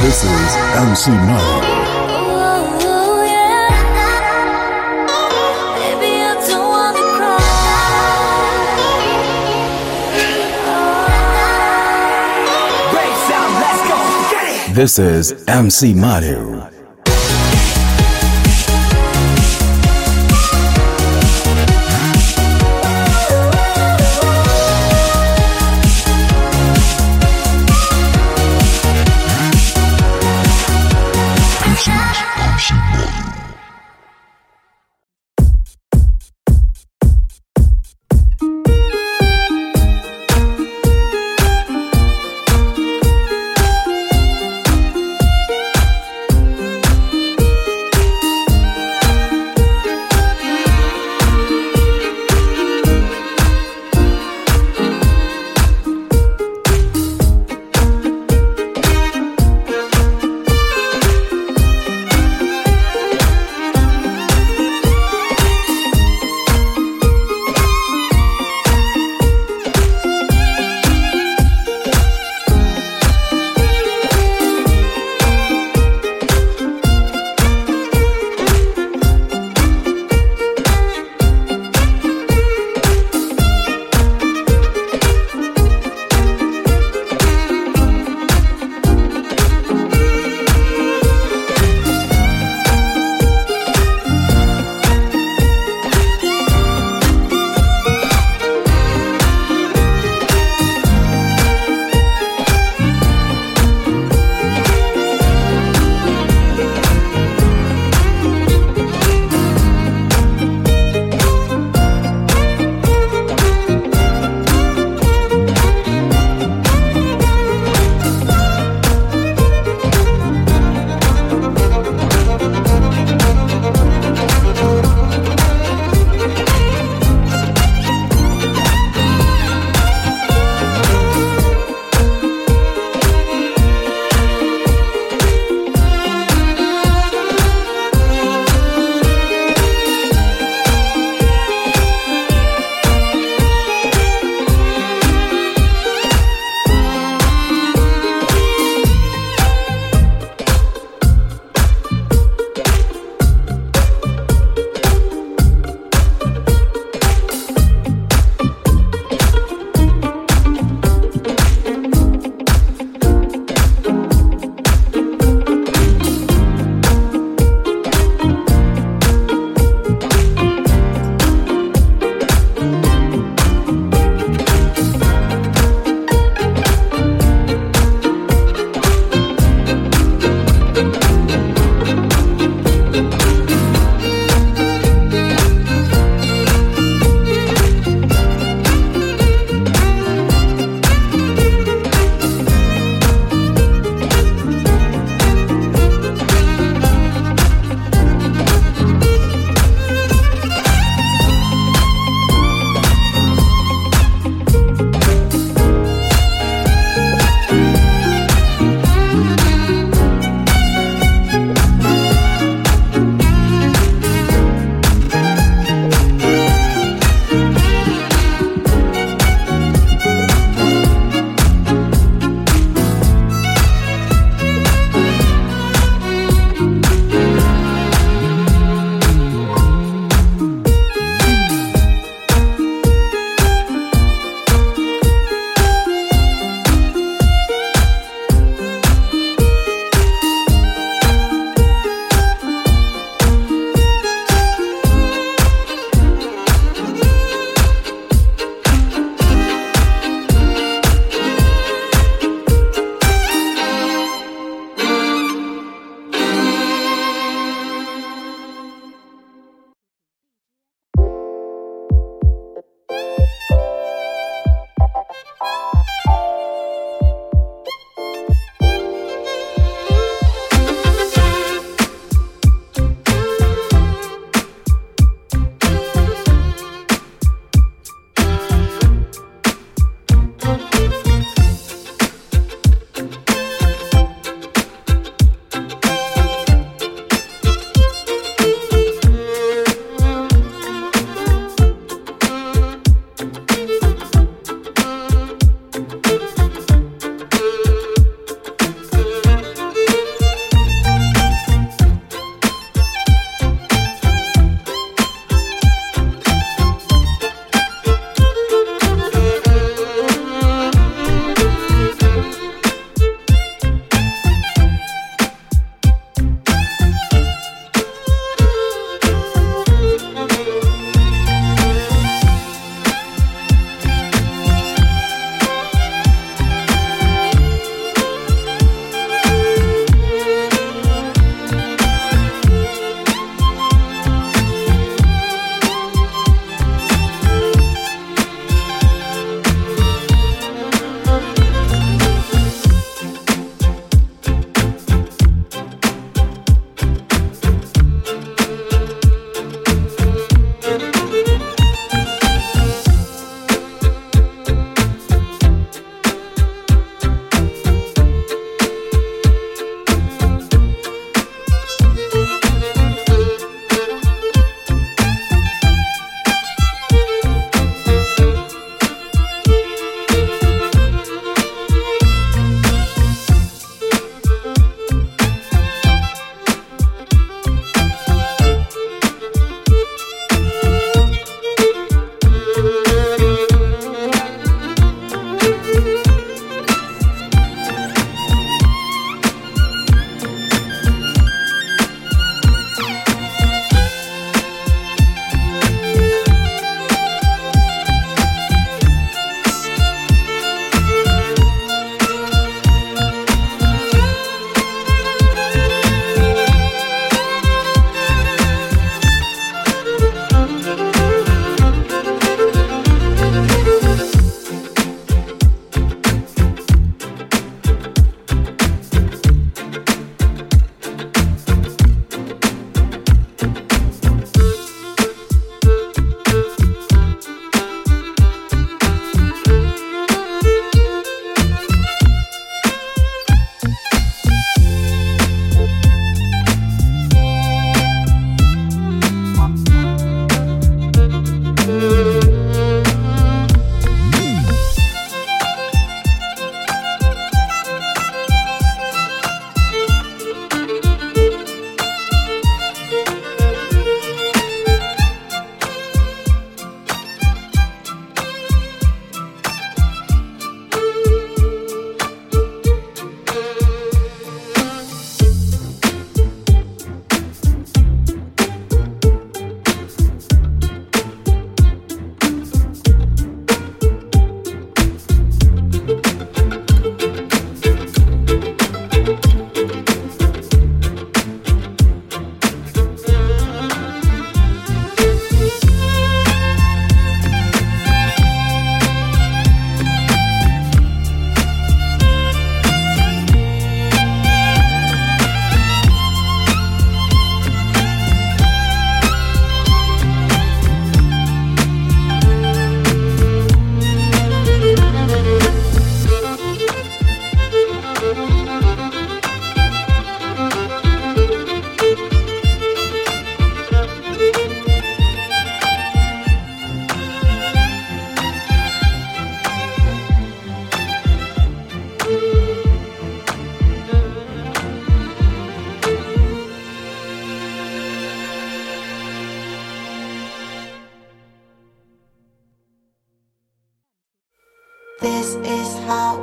This is MC Mo. This is MC Madu.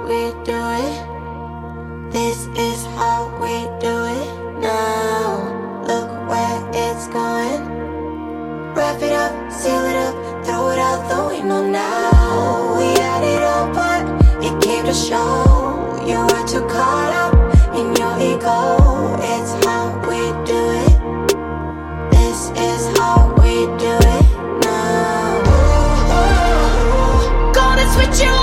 we do it. This is how we do it now. Look where it's going. Wrap it up, seal it up, throw it out the window now. We had it all, but it came to show. You were too caught up in your ego. It's how we do it. This is how we do it now. Gonna switch you up.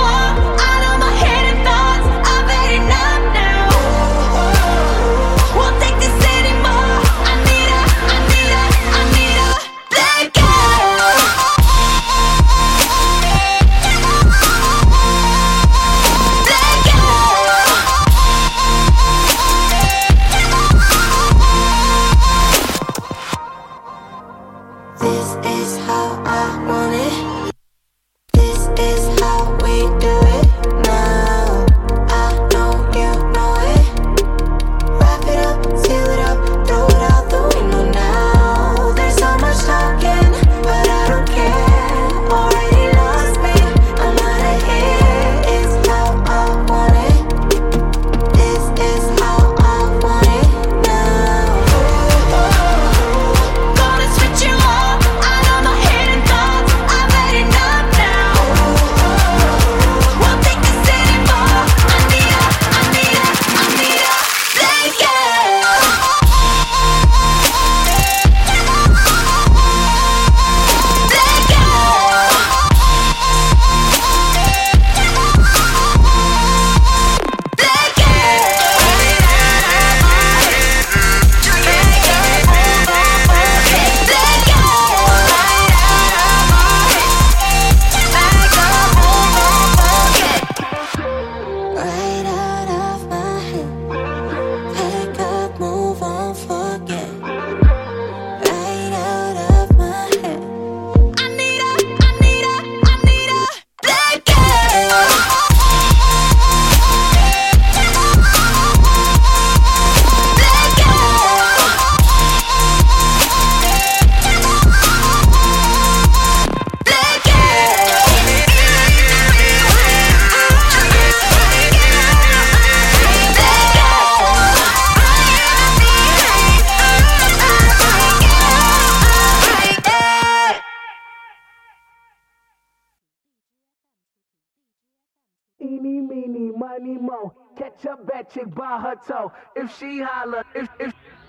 Catch a bad chick by her toe. If she holler,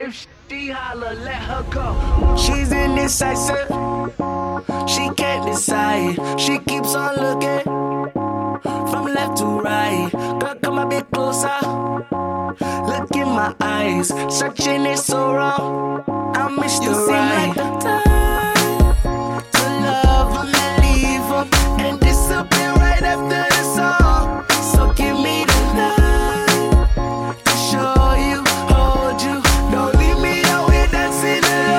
if she holler, let her go. She's indecisive. She can't decide. She keeps on looking from left to right. Girl, come a bit closer. Look in my eyes. Searching is so wrong. I missed the right. You seem like the time to love. I'm gonna leave her and disappear right after this all. So give me the night to show you, hold you. Don't leave me out here dancing alone. You can make up your mind,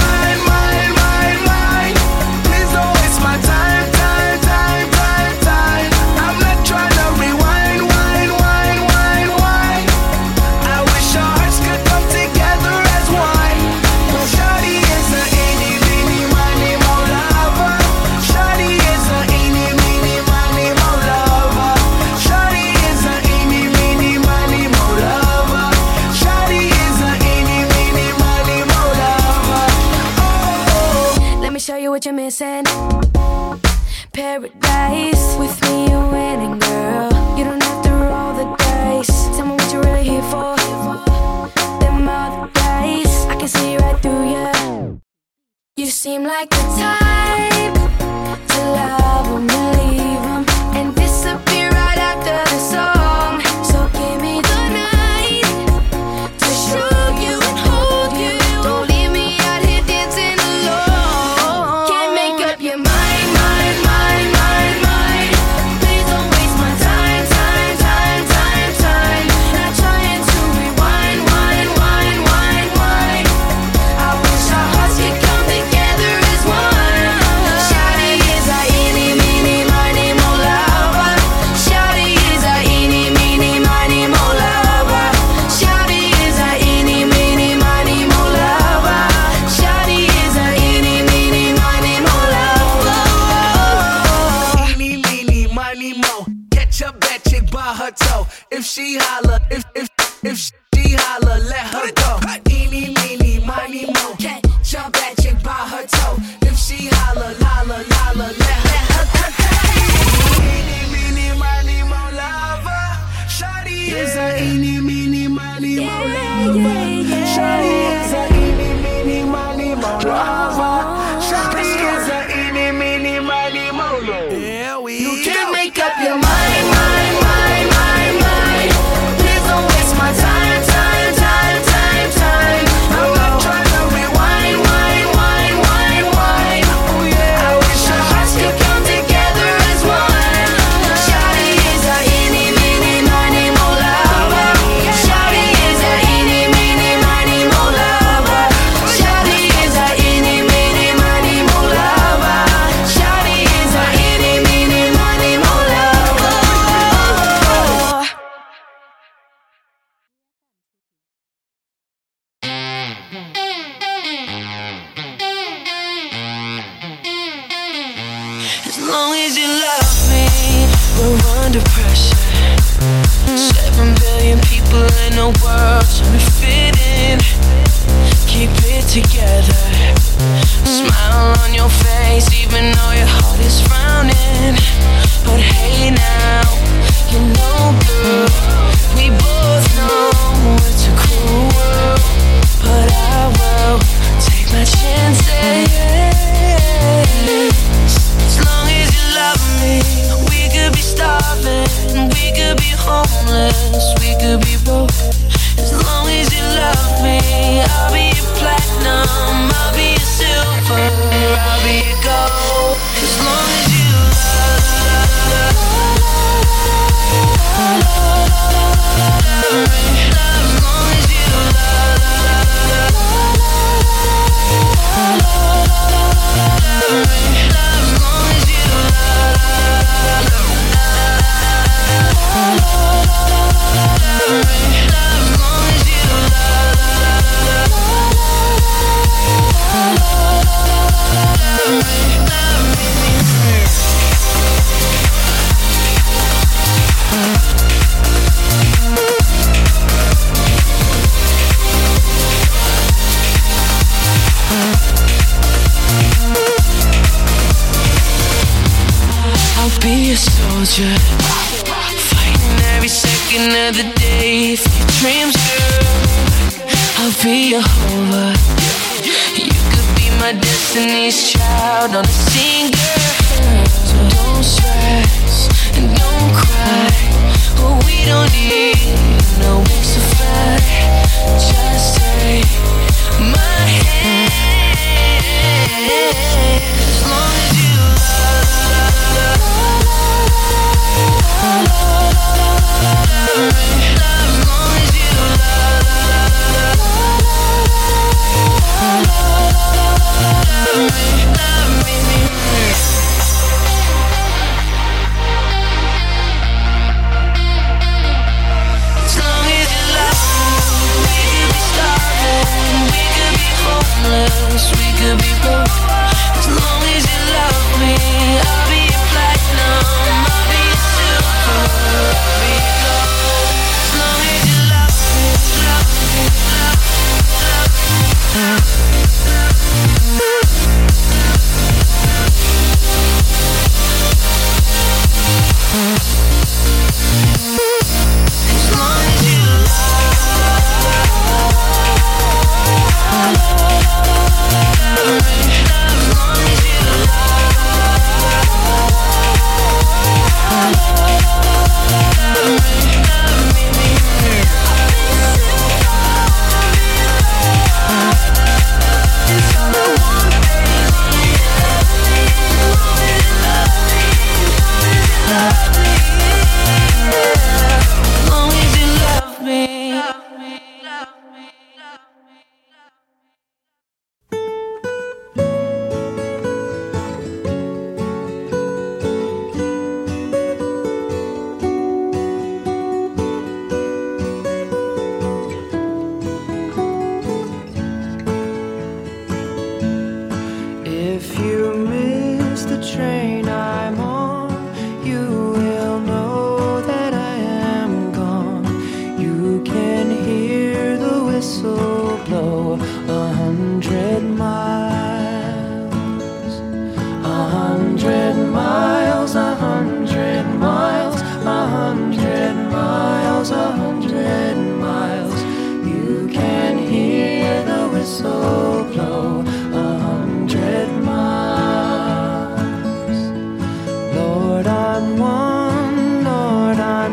mind, mind, mind, mind. Please don't waste my time, time, time, time, time. I'm not trying to rewind, wine, wine, wine, wine. I wish our hearts could come together as one. Shawty is an eeny, meeny, miny, moe lover. Shawty is an eeny, meeny, miny, moe lover. Shawty is an eeny, meeny, miny, moe lover. Shawty is an eeny, meeny, miny, moe lover. Oh, let me show you what you're missing. Paradise with me, you're winning, girl. You don't have to roll the dice. Tell me what you're really here for. Them other guys, I can see right through you. You seem like the type to love 'em and leave 'em and disappear right after the song. So give me the night to show you and hold you. Don't leave me out here dancing alone. Can't make up your mind, mind, mind, mind, mind. Please don't waste my time, time, time, time, time. Not trying to rewind, wine, wine, wine, wine. I wish our hearts could come together as one. by her toe. If she holler, if she holler, let her go. Eeny, meeny, miny, mo. Can't jump that chick by her toe. If she holler, holler, holler, let her go. Eeny, meeny, miny, mo lover. Shawty is a eeny, meeny, miny, mo lover. Shawty is a eeny, meeny, miny, mo lover. Shawty is a eeny, meeny, miny, mo lover. Yeah, we. You can make up your mind.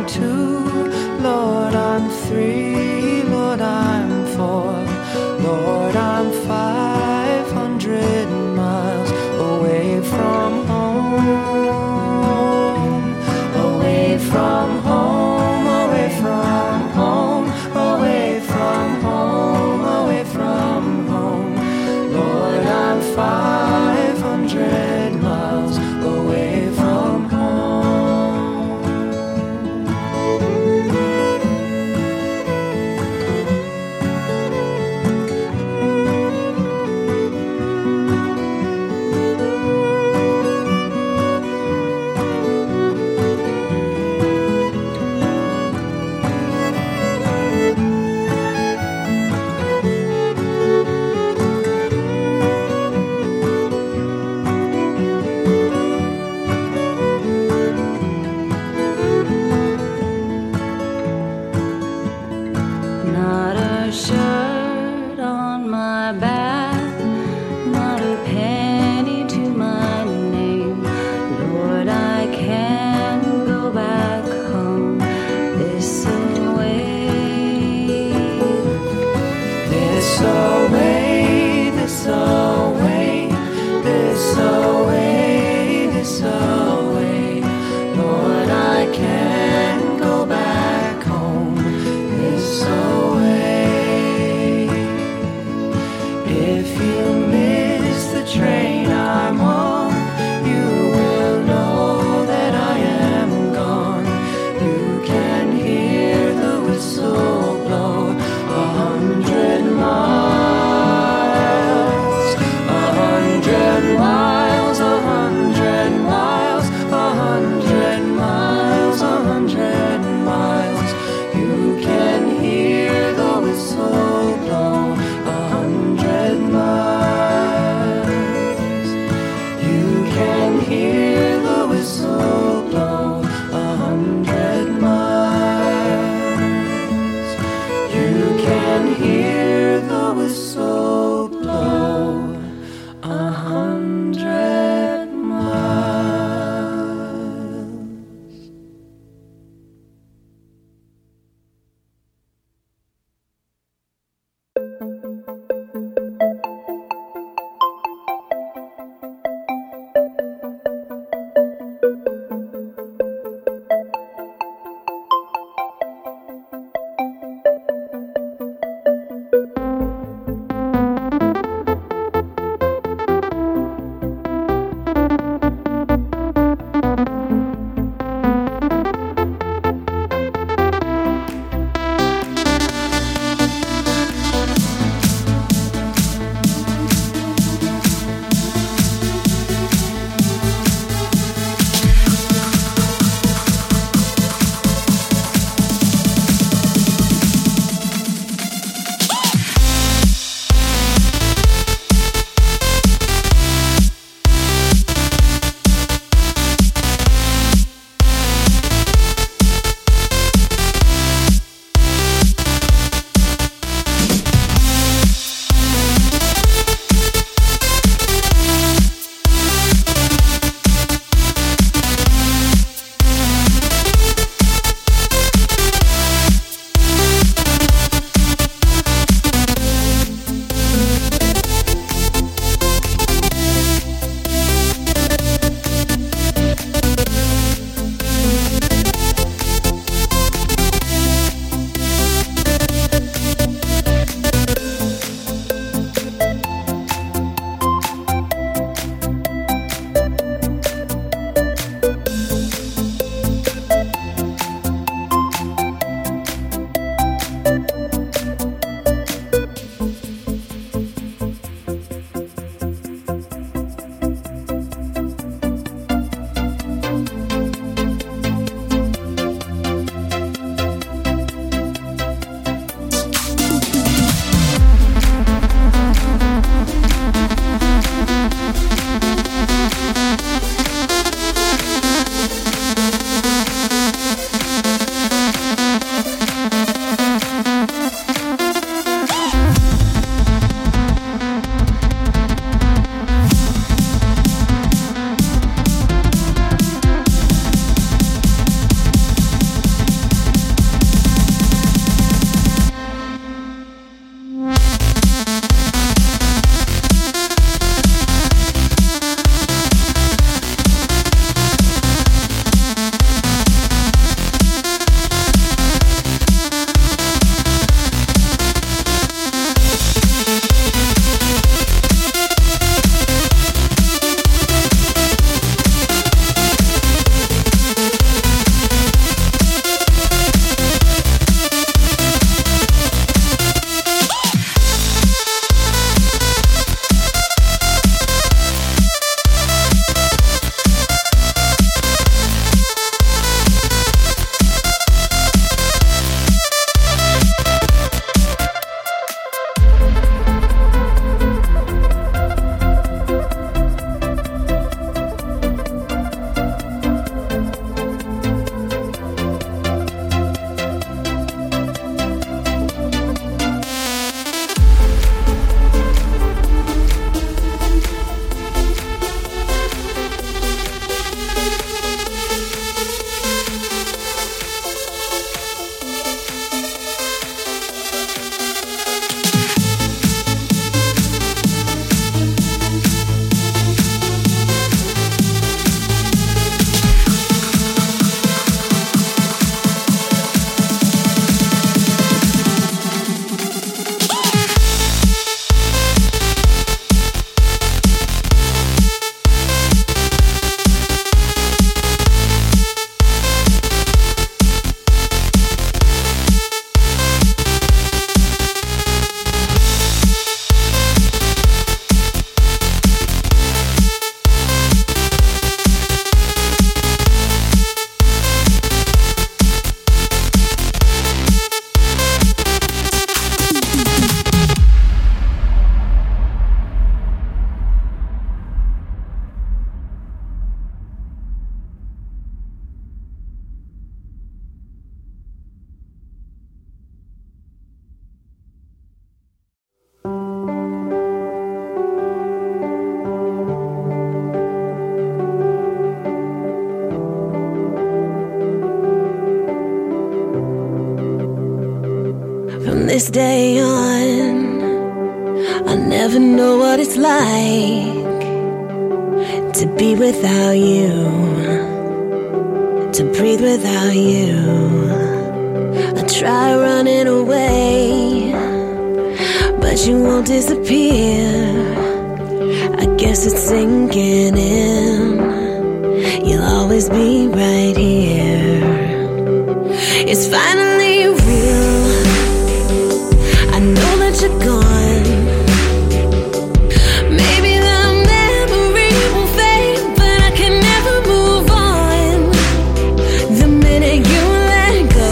I'm two, Lord, I'm three, Lord, I'm four, Lord, I'm 500 miles away from home, away from home, away from home, away from home, away from home, Lord, I'm 500 From this day on, I'll never know what it's like to be without you, to breathe without you. I try running away, but you won't disappear. I guess it's sinking in, you'll always be right here. It's finally real, I know that you're gone. Maybe the memory will fade, but I can never move on. The minute you let go,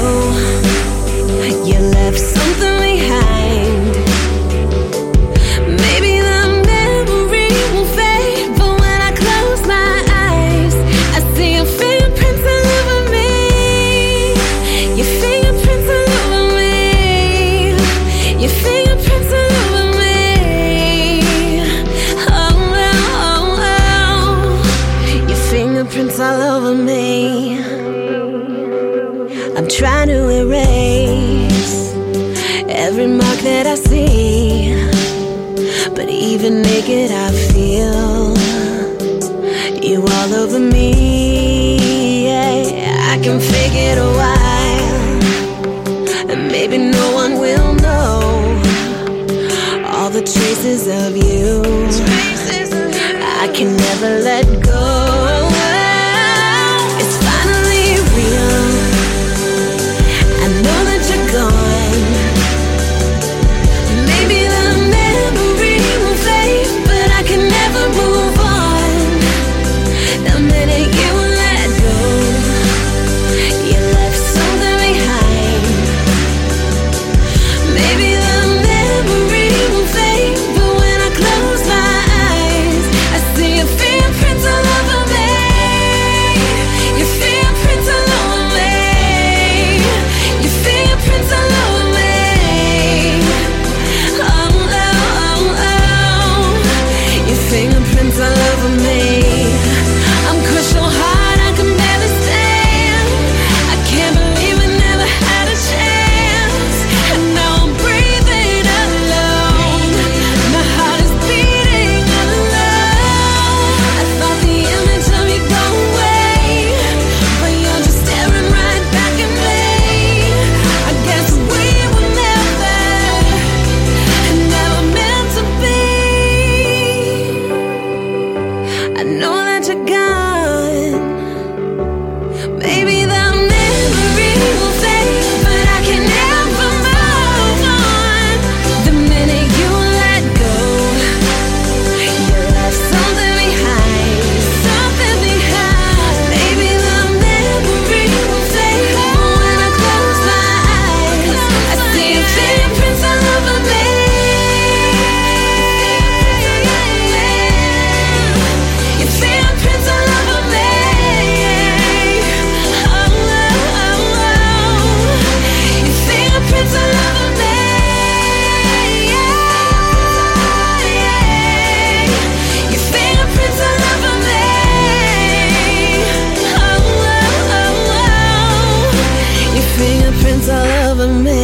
you left something behind. Maybe the memory will fade, but when I close my eyes, I see your fingerprints all over me. Your fingerprints all over me. Your fingerprints all over me. Oh, oh, oh. Your fingerprints all over me. I'm trying to erase every mark that I see, but even naked I feel you all over me. Yeah, I can fake it a while, and maybe no one will know all the traces of you. I can never let go. It's finally real, I know that you're gone. Maybe the memory will fade, but I can never move on. The minute you let go, you left something behind. Maybe the memory will fade, but when I close my eyes, I see your fingerprints all over me. Your fingerprints all over me. Your fingerprints all over me. Oh, oh, oh, oh. Your fingerprints all over me. I'm crushed so hard I can barely stand. I can't believe I never had a chance. And now I'm breathing alone. My heart is beating alone. I thought the image of you go away, but you're just staring right back at me. I guess we were never meant to be. I know that you're gone. Maybe the memory will fade, but I can never move on. The minute you let go, you left something behind. Something behind. Maybe the memory will fade, but when I close my eyes, I see your fingerprints all over me. Your fingerprints all over me. Oh, oh, oh, oh. Your fingerprints all over me. Yeah, yeah. Your fingerprints all over me. Oh, oh, oh, oh. Your fingerprints all over me.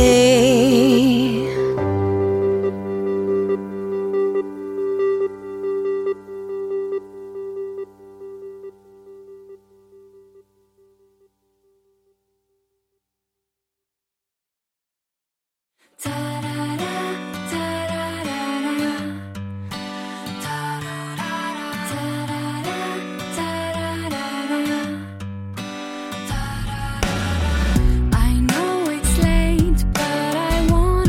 I know it's late, but I want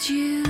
酒。